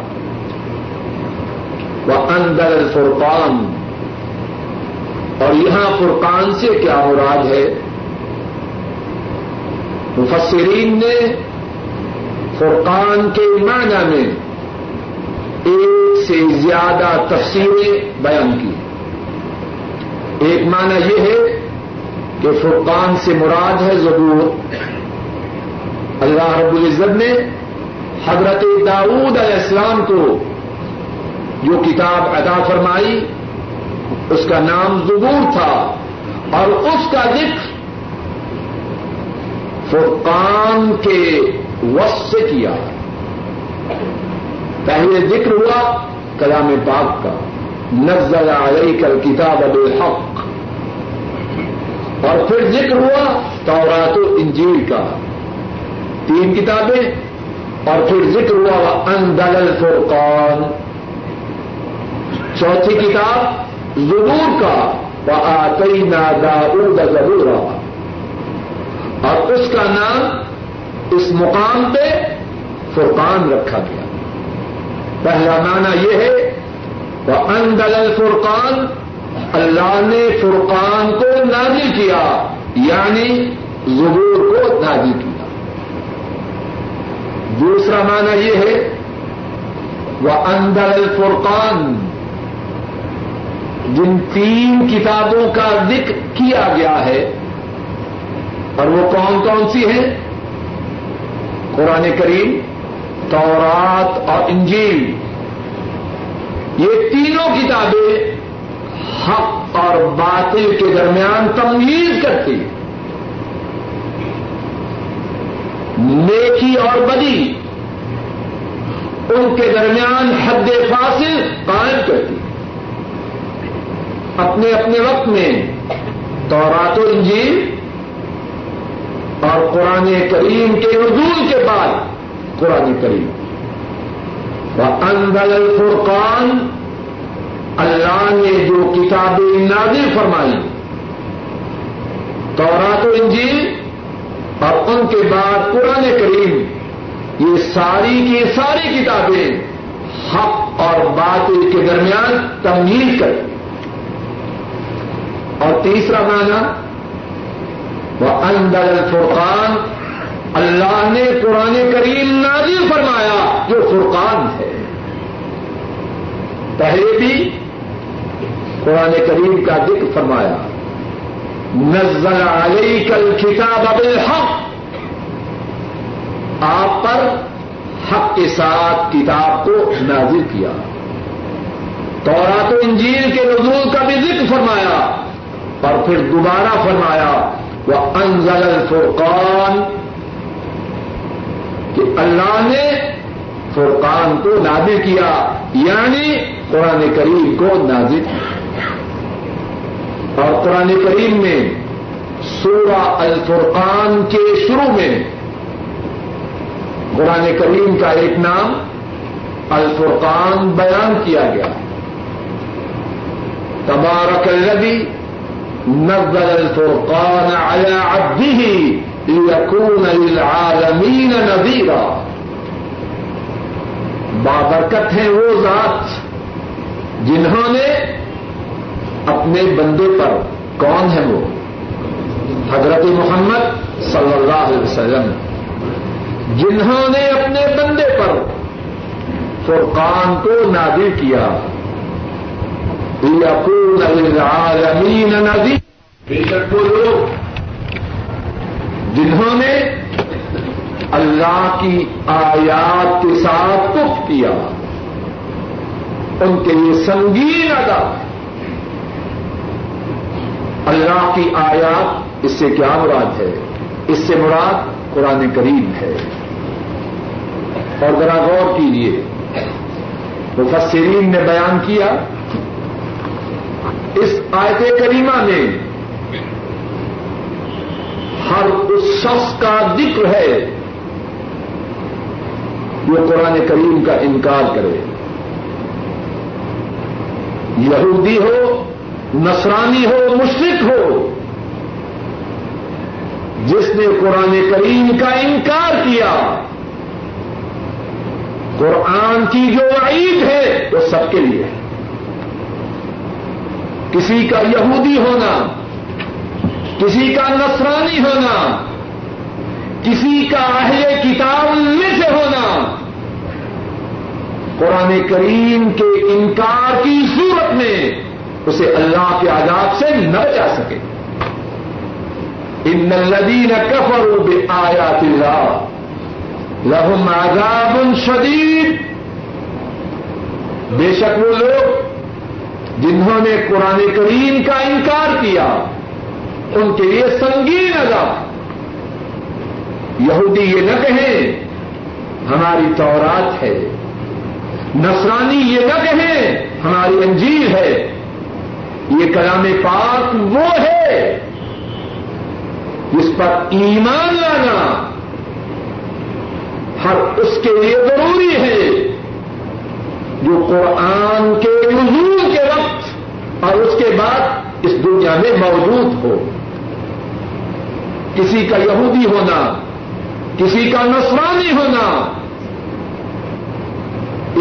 وَأَنزَلَ الْفُرْقَانَ، اور یہاں فرقان سے کیا مراد ہے؟ مفسرین نے فرقان کے معنی میں ایک سے زیادہ تفسیریں بیان کی. ایک معنی یہ ہے کہ فرقان سے مراد ہے زبور. اللہ رب العزت نے حضرت داؤد علیہ السلام کو جو کتاب عطا فرمائی اس کا نام زبور تھا اور اس کا ذکر فرقان کے وصف سے کیا. پہلے ذکر ہوا کلام پاک کا، نزل علیک الکتاب بالحق، اور پھر ذکر ہوا تورات و انجیل کا، تین کتابیں، اور پھر ذکر ہوا وَأَنزَلَ الْفُرْقَانَ، چوتھی کتاب زبور کا، وَآتَيْنَا دَاؤُودَ زَبُورًا، اور اس کا نام اس مقام پہ فرقان رکھا گیا. پہلا معنی یہ ہے وَأَنزَلَ الْفُرْقَانَ، اللہ نے فرقان کو نازل کیا یعنی زبور کو نازل کیا. دوسرا معنی یہ ہے وَأَنزَلَ الْفُرْقَانَ، جن تین کتابوں کا ذکر کیا گیا ہے، اور وہ کون کون سی ہیں؟ قرآن کریم، تورات اور انجیل. یہ تینوں کتابیں حق اور باطل کے درمیان تمییز کرتی ہیں، نیکی اور بدی ان کے درمیان حد فاصل قائم کرتی. اپنے اپنے وقت میں تورات و انجیل اور قرآن کریم کے نزول کے بعد قرآن کریم. وَأَنزَلَ الْفُرْقَانَ، اللہ نے جو کتابیں نازل فرمائی تورات و انجیل اور ان کے بعد قرآن کریم، یہ ساری کی ساری کتابیں حق اور باطل کے درمیان تمییز کریں. اور تیسرا معنی وَأَنزَلَ الْفُرْقَانَ، اللہ نے قرآن کریم نازل فرمایا جو فرقان ہے. پہلے بھی قرآن کریم کا ذکر فرمایا، نزل علیک الکتاب بالحق، آپ پر حق کے ساتھ کتاب کو نازل کیا. تورات و انجیل کے نزول کا بھی ذکر فرمایا اور پھر دوبارہ فرمایا وَأَنزَلَ الْفُرْقَانَ، کہ اللہ نے فرقان کو نازل کیا یعنی قرآن کریم کو نازل کیا. اور قرآن کریم میں سورہ الفرقان کے شروع میں قرآن کریم کا ایک نام الفرقان بیان کیا گیا. تبارک الذی نزل الفرقان علی عبدہ لیکون للعالمین نذیرا، بابرکت ہے وہ ذات جنہوں نے اپنے بندے پر، کون ہے وہ؟ حضرت محمد صلی اللہ علیہ وسلم، جنہوں نے اپنے بندے پر فرقان کو نازل کیا، لِيَكُونَ لِلْعَالَمِينَ نَذِيرًا، بے شک وہ لوگ جنہوں نے اللہ کی آیات کے ساتھ کفر کیا ان کے لیے سنگین عذاب۔ اللہ کی آیات، اس سے کیا مراد ہے؟ اس سے مراد قرآن کریم ہے۔ اور ذرا غور کیجیے، مفسرین نے بیان کیا اس آیت کریمہ میں ہر اس شخص کا ذکر ہے جو قرآن کریم کا انکار کرے، یہودی ہو، نصرانی ہو، مشرک ہو، جس نے قرآن کریم کا انکار کیا، قرآن کی جو وعید ہے وہ سب کے لیے ہے۔ کسی کا یہودی ہونا، کسی کا نصرانی ہونا، کسی کا اہل کتاب میں سے ہونا، قرآن کریم کے انکار کی صورت میں اسے اللہ کے عذاب سے نہ بچا سکے۔ ان الذین کفروا بآیات اللہ لہم عذاب شدید، بے شک وہ لوگ جنہوں نے قرآن کریم کا انکار کیا ان کے لیے سنگین عذاب۔ یہودی یہ نہ کہیں ہماری تورات ہے، نصرانی یہ نہ کہیں ہماری انجیل ہے، یہ کلام پاک وہ ہے جس پر ایمان لانا ہر اس کے لیے ضروری ہے جو قرآن کے نزول کے وقت اور اس کے بعد اس دنیا میں موجود ہو۔ کسی کا یہودی ہونا، کسی کا نصرانی ہونا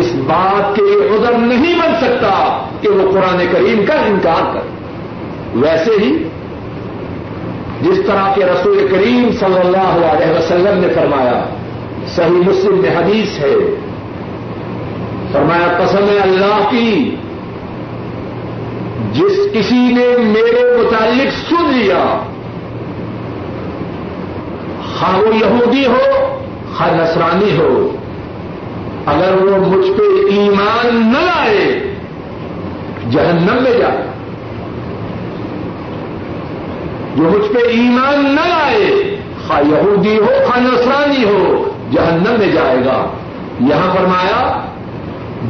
اس بات کے عذر نہیں بن سکتا کہ وہ قرآن کریم کا انکار کرے۔ ویسے ہی جس طرح کے رسول کریم صلی اللہ علیہ وسلم نے فرمایا، صحیح مسلم میں حدیث ہے، فرمایا قسم ہے اللہ کی، جس کسی نے میرے متعلق سن لیا، خواہ وہ یہودی ہو خواہ نصرانی ہو، اگر وہ مجھ پہ ایمان نہ لائے جہنم میں جائے۔ جو مجھ پہ ایمان نہ لائے خواہ یہودی ہو خواہ نصرانی ہو جہنم میں جائے گا۔ یہاں فرمایا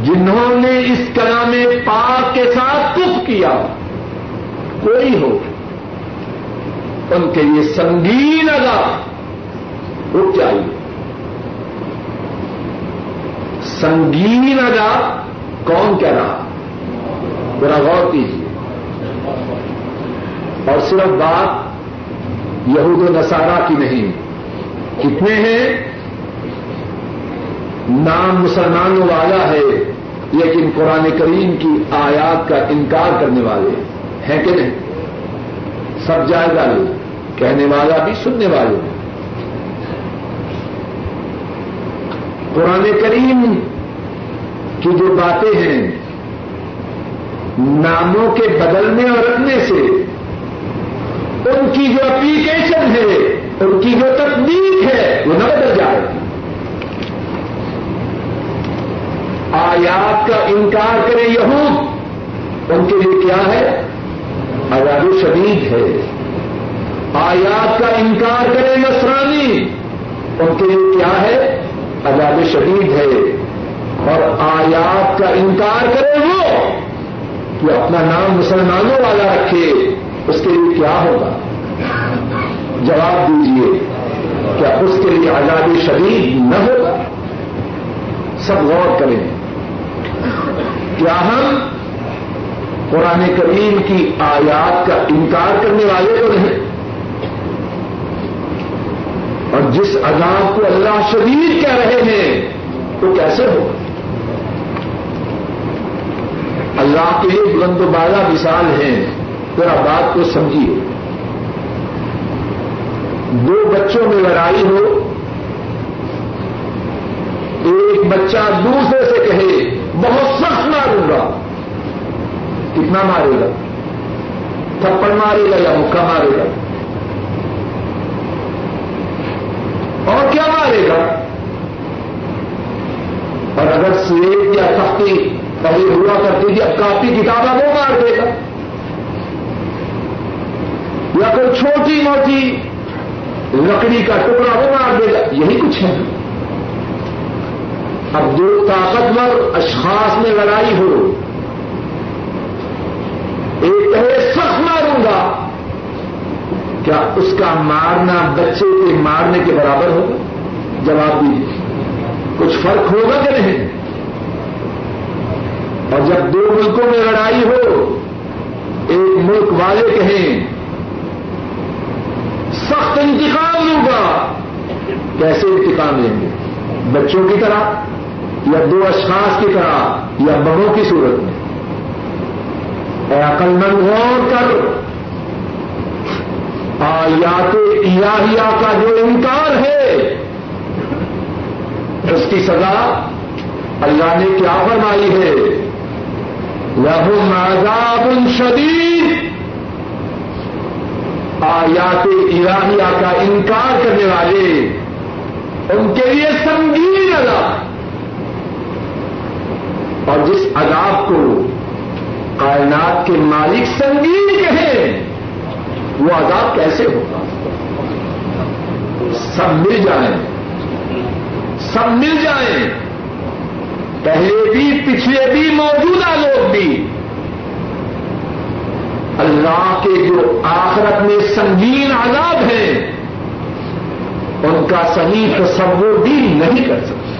جنہوں نے اس کلام پاک کے ساتھ کفر کیا، کوئی ہو، ان کے لیے سنگین عذاب۔ رک جائیے، سنگین عذاب کون کہہ رہا؟ ذرا غور کیجیے، اور صرف بات یہود و نصارہ کی نہیں، کتنے ہیں؟ نام مسلمانوں والا ہے لیکن قرآن کریم کی آیات کا انکار کرنے والے ہیں کہ نہیں؟ سب جائزہ لے، کہنے والا بھی سننے والے۔ قرآن کریم کی جو باتیں ہیں ناموں کے بدلنے اور رکھنے سے ان کی جو اپلیکیشن ہے، ان کی جو تطبیق ہے، وہ نہ بدل جائے۔ آیات کا انکار کرے یہود، ان کے لیے کیا ہے؟ عذاب شدید ہے۔ آیات کا انکار کرے نصرانی، ان کے لیے کیا ہے؟ عذاب شدید ہے۔ اور آیات کا انکار کرے وہ جو اپنا نام مسلمانوں والا رکھے، اس کے لیے کیا ہوگا؟ جواب دیجیے، کیا اس کے لیے عذاب شدید نہ ہوگا؟ سب غور کریں، کیا ہم قرآن کریم کی آیات کا انکار کرنے والے تو نہیں؟ اور جس عذاب کو اللہ شدید کہہ رہے ہیں وہ کیسے ہو؟ اللہ کے لیے بلند و بالا مثال ہیں. ذرا بات کو سمجھیے. دو بچوں میں لڑائی ہو, ایک بچہ دوسرے سے کہے بہت سخت ماروں گا, کتنا مارے گا؟ تھپڑ مارے گا یا مکہ مارے گا اور کیا مارے گا؟ اور اگر سلیب یا تختی پہلے ہوا کرتی تھی اب کاپی کتابیں وہ مار دے گا, یا کوئی چھوٹی موٹی لکڑی کا ٹکڑا وہ مار دے گا. یہی کچھ ہے. اب دو طاقتور اشخاص میں لڑائی ہو, ایک کہے سخت ماروں گا, کیا اس کا مارنا بچے کے مارنے کے برابر ہوگا؟ جواب دیجیے. کچھ فرق ہوگا کہ نہیں؟ اور جب دو ملکوں میں لڑائی ہو, ایک ملک والے کہیں سخت انتقام لوں گا, کیسے انتقام لیں گے؟ بچوں کی طرح یا دو اشخاص کی طرح یا بہو کی صورت میں؟ اور عقل مند غور کر آیات الہیہ کا جو انکار ہے اس کی سزا اللہ نے کیا فرمائی ہے؟ لَهُمْ عَذَابٌ شَدِيدٌ. آیات الہیہ کا انکار کرنے والے ان کے لیے سنگین عذاب, اور جس عذاب کو کائنات کے مالک سنگین کہیں وہ عذاب کیسے ہوگا؟ سب مل جائیں, سب مل جائیں, پہلے بھی پچھلے بھی موجودہ لوگ بھی, اللہ کے جو آخرت میں سنگین عذاب ہیں ان کا صحیح تصور بھی نہیں کر سکتے.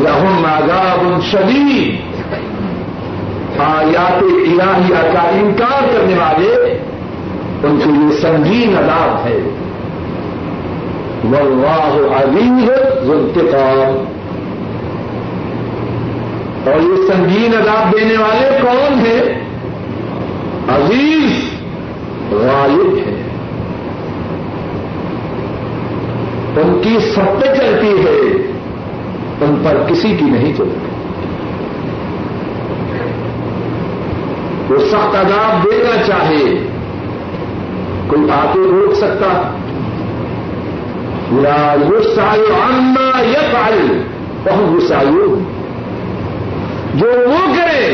لَهُمْ عَذَابٌ شَدِيدٌ. آیات الہیہ کا انکار کرنے والے ان کے لیے سنگین عذاب ہے. وَاللَّهُ عَزِيزٌ ذُو انتِقَامٍ. اور یہ سنگین عذاب دینے والے کون ہیں؟ عزیز غالب ہے, ان کی سب پہ چلتی ہے, ان پر کسی کی نہیں چلتی. وہ سخت عذاب دینا چاہے کوئی آ کے روک سکتا؟ یا یسأل عما یفعل وہم یسألون. جو وہ کرے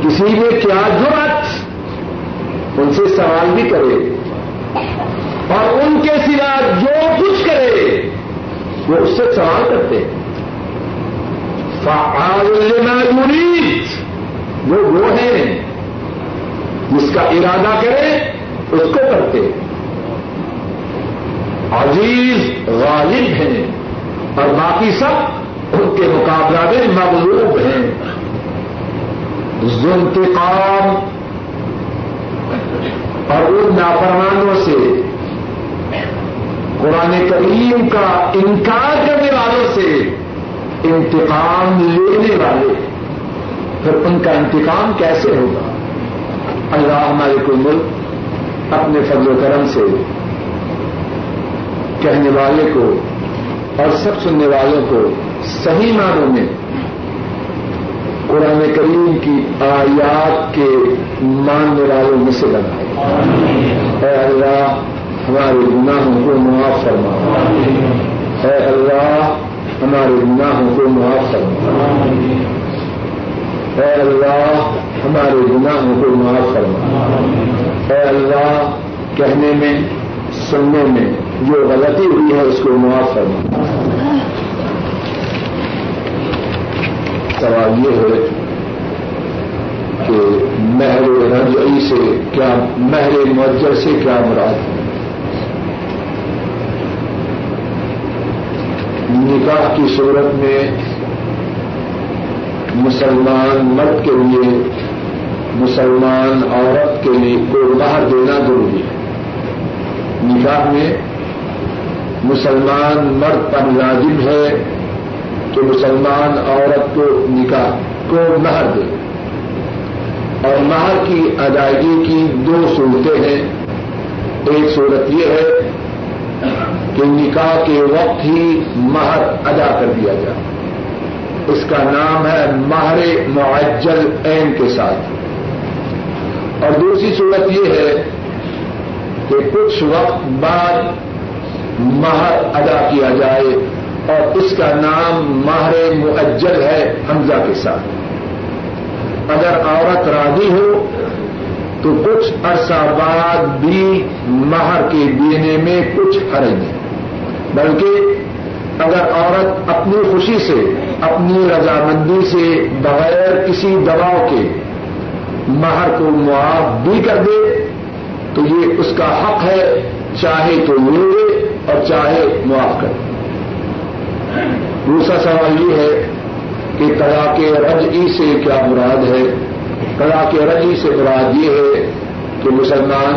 کسی نے کیا جرأت ان سے سوال بھی کرے, اور ان کے سوا جو کچھ کرے وہ اس سے سوال کرتے ہیں. فعال لما یرید. وہ وہ ہیں جس کا ارادہ کرے اس کو کرتے. عزیز غالب ہیں اور باقی سب ان کے مقابلہ میں مغلوب ہیں. ذو انتقام. اور ان نافرمانوں سے, قرآن کریم کا انکار کرنے والوں سے انتقام لینے والے, پھر ان کا انتقام کیسے ہوگا؟ اللہ ہمارے کو ملک اپنے فضل و کرم سے کہنے والے کو اور سب سننے والوں کو صحیح معنوں میں قرآن کریم کی آیات کے ماننے والوں میں سے بنائے. اے اللہ ہمارے گناہوں کو معاف فرما. اے اللہ ہمارے گناہوں کو معاف فرما. اے اللہ ہمارے گناہوں کو معاف فرما. اے اللہ کہنے میں سننے میں جو غلطی ہوئی ہے اس کو معاف فرما. سوال یہ ہے کہ مہر رجعی سے کیا, مہر مؤجل سے کیا مراد ہے؟ نکاح کی صورت میں مسلمان مرد کے لیے مسلمان عورت کے لیے کوئی باہر دینا ضروری ہے. نکاح میں مسلمان مرد پر لازم ہے کہ مسلمان عورت کو نکاح کو مہر دے, اور مہر کی ادائیگی کی دو صورتیں ہیں. ایک صورت یہ ہے کہ نکاح کے وقت ہی مہر ادا کر دیا جائے, اس کا نام ہے مہر معجل عین کے ساتھ. اور دوسری صورت یہ ہے کہ کچھ وقت بعد مہر ادا کیا جائے, اور اس کا نام مہر معجل ہے حمزہ کے ساتھ. اگر عورت راضی ہو تو کچھ عرصہ بعد بھی مہر کے دینے میں کچھ حرج نہیں, بلکہ اگر عورت اپنی خوشی سے, اپنی رضامندی سے, بغیر کسی دباؤ کے مہر کو معاف بھی کر دے تو یہ اس کا حق ہے, چاہے تو لے لے اور چاہے معاف کر دے. دوسرا سوال یہ ہے کہ طلاق رجعی سے کیا مراد ہے؟ طلاق رجعی سے مراد یہ ہے کہ مسلمان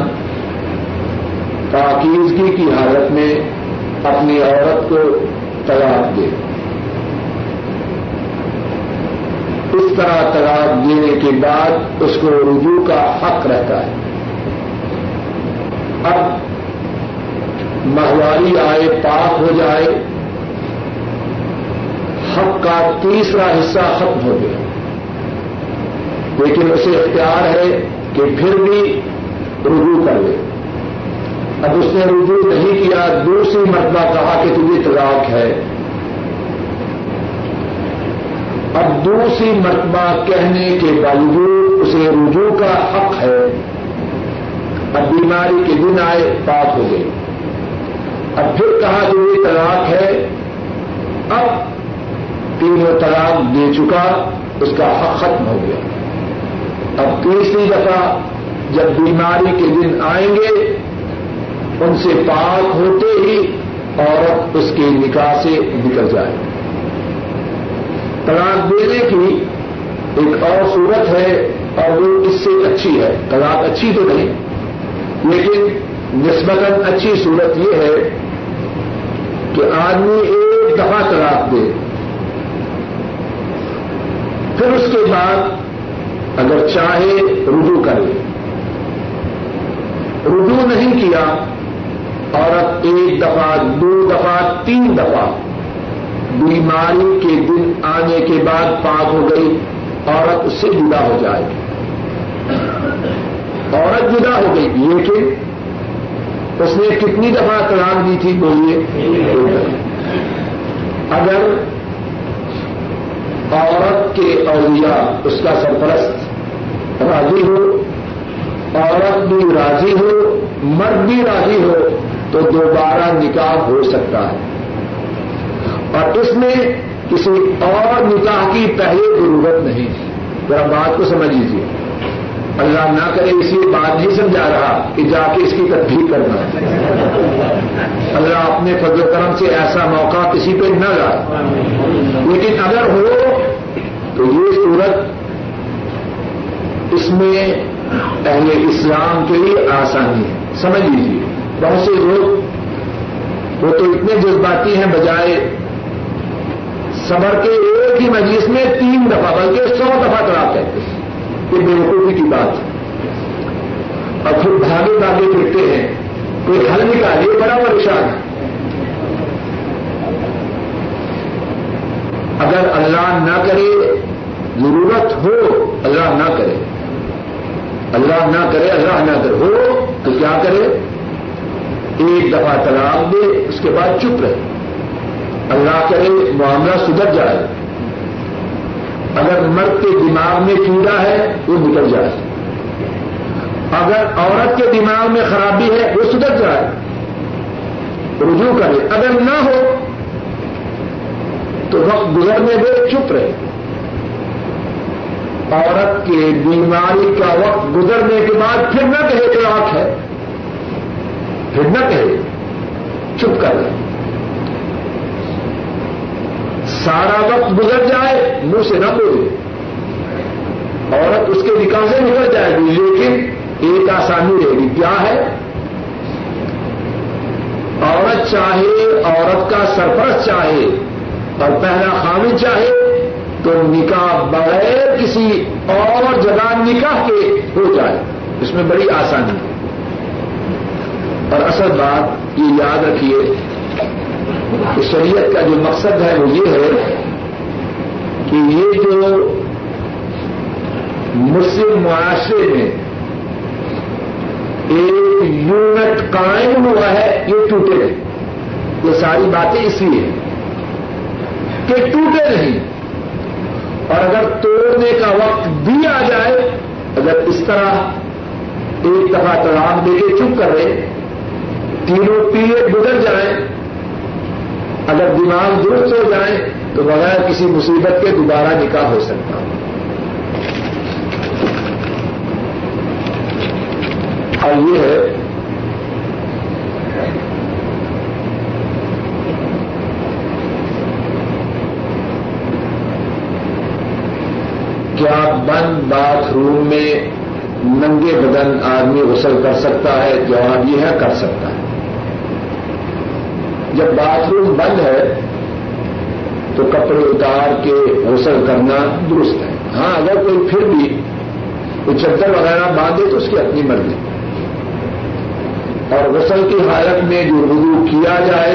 پاکیزگی کی حالت میں اپنی عورت کو طلاق دے. اس طرح طلاق دینے کے بعد اس کو رجوع کا حق رہتا ہے. اب ماہواری آئے, پاک ہو جائے, حق کا تیسرا حصہ ختم ہو گیا, لیکن اسے اختیار ہے کہ پھر بھی رجوع کر لے. اب اس نے رجوع نہیں کیا, دوسری مرتبہ کہا کہ تجھے طلاق ہے, اب دوسری مرتبہ کہنے کے باوجود اسے رجوع کا حق ہے. اب بیماری کے دن آئے, پاک ہو گئی, اب پھر کہا کہ یہ طلاق ہے, اب تینوں طلاق دے چکا, اس کا حق ختم ہو گیا. اب تیسری دفعہ جب بیماری کے دن آئیں گے, ان سے پاک ہوتے ہی عورت اس کے نکاح سے نکل جائے. طلاق دینے کی ایک اور صورت ہے, اور وہ اس سے اچھی ہے. طلاق اچھی تو نہیں, لیکن نسبتاً اچھی صورت یہ ہے کہ آدمی ایک دفعہ طلاق دے, پھر اس کے بعد اگر چاہے رجوع کرے. رجوع نہیں کیا, عورت ایک دفعہ, دو دفعہ, تین دفعہ, بیماری کے دن آنے کے بعد پاک ہو گئی, عورت اس سے جدا ہو جائے گی. عورت جدا ہو گئی, لیکن اس نے کتنی دفعہ طلاق دی تھی؟ بولیے. اگر عورت کے اولیاء, اس کا سرپرست راضی ہو, عورت بھی راضی ہو, مرد بھی راضی ہو, تو دوبارہ نکاح ہو سکتا ہے, اور اس میں کسی اور نکاح کی پہلے ضرورت نہیں. ذرا بات کو سمجھ لیجیے, اللہ نہ کرے, اس لیے بات نہیں سمجھا رہا کہ جا کے اس کی تدبیر کرنا ہے. اللہ اپنے فضل و کرم سے ایسا موقع کسی پہ نہ لائے, لیکن اگر ہو تو یہ صورت اس میں اہل اسلام کے لیے آسانی ہے. سمجھ لیجیے, بہت سے لوگ وہ تو اتنے جذباتی ہیں, بجائے صبر کے ایک ہی مجلس میں تین دفعہ بلکہ سو دفعہ طلاق کہتے ہیں. یہ بیوقوفی کی بات ہے. اور پھر بھاگے بھاگے پھرتے ہیں, کوئی حل نکالے, بڑا پریشان ہے. اگر اللہ نہ کرے ضرورت ہو, اللہ نہ کرے اللہ نہ کرے اللہ نہ کرے ہو تو کیا کرے؟ ایک دفعہ طلاق دے, اس کے بعد چپ رہے. اللہ کرے معاملہ سدھر جائے. اگر مرد کے دماغ میں کیڑا ہے وہ نکل جائے, اگر عورت کے دماغ میں خرابی ہے وہ سدھر جائے, رجوع کرے. اگر نہ ہو تو وقت گزرنے دے, چپ رہے. عورت کے بیماری کا وقت گزرنے کے بعد پھر نہ کہے طلاق ہے, پھر نہ کہے, چپ کر رہے. سارا وقت گزر جائے, منہ سے نہ بولے. عورت اس کے نکاح سے نکل جائے گی, لیکن ایک آسانی رہے گی. کیا ہے؟ عورت چاہے, عورت کا سرپرست چاہے, اور پہلا حامی چاہے تو نکاح بغیر کسی اور جگہ نکاح کے ہو جائے، اس میں بڑی آسانی ہے۔ اور اصل بات یہ یاد رکھیے کہ شریعت کا جو مقصد ہے وہ یہ ہے کہ یہ جو مسلم معاشرے میں ایک یونٹ قائم ہوا ہے یہ ٹوٹے نہیں، یہ ساری باتیں اس لیے کہ ٹوٹے نہیں، اور اگر توڑنے کا وقت بھی آ جائے، اگر اس طرح ایک دفعہ طلاق دے کے چپ کر رہے، تینوں پیریڈ گزر جائیں، اگر دماغ درست ہو جائے تو بغیر کسی مصیبت کے دوبارہ نکاح ہو سکتا ہے۔ اور یہ ہے کیا بند باتھ روم میں ننگے بدن آدمی غسل کر سکتا ہے؟ جواب یہ ہے کر سکتا ہے۔ جب باتھ روم بند ہے تو کپڑے اتار کے غسل کرنا درست ہے۔ ہاں اگر کوئی پھر بھی کوئی چادر وغیرہ باندھے تو اس کی اپنی مرضی، اور غسل کی حالت میں جو وضو کیا جائے،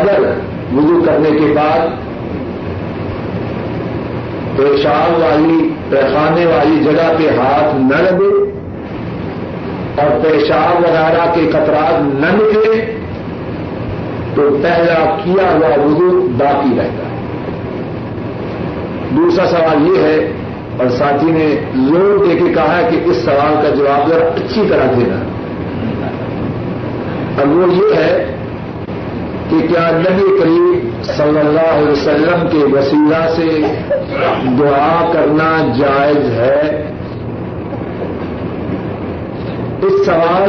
اگر وضو کرنے کے بعد پیشاب والی پیخانے والی جگہ پہ ہاتھ نہ لگے اور پیشاب وغیرہ کے قطرات نہ نکلے تو پہلا کیا ہوا وضو باقی رہتا ہے۔ دوسرا سوال یہ ہے، اور ساتھی نے زور دے کے کہا ہے کہ اس سوال کا جواب ذرا اچھی طرح دینا، اور وہ یہ ہے کہ کیا نبی کریم صلی اللہ علیہ وسلم کے وسیلہ سے دعا کرنا جائز ہے؟ اس سوال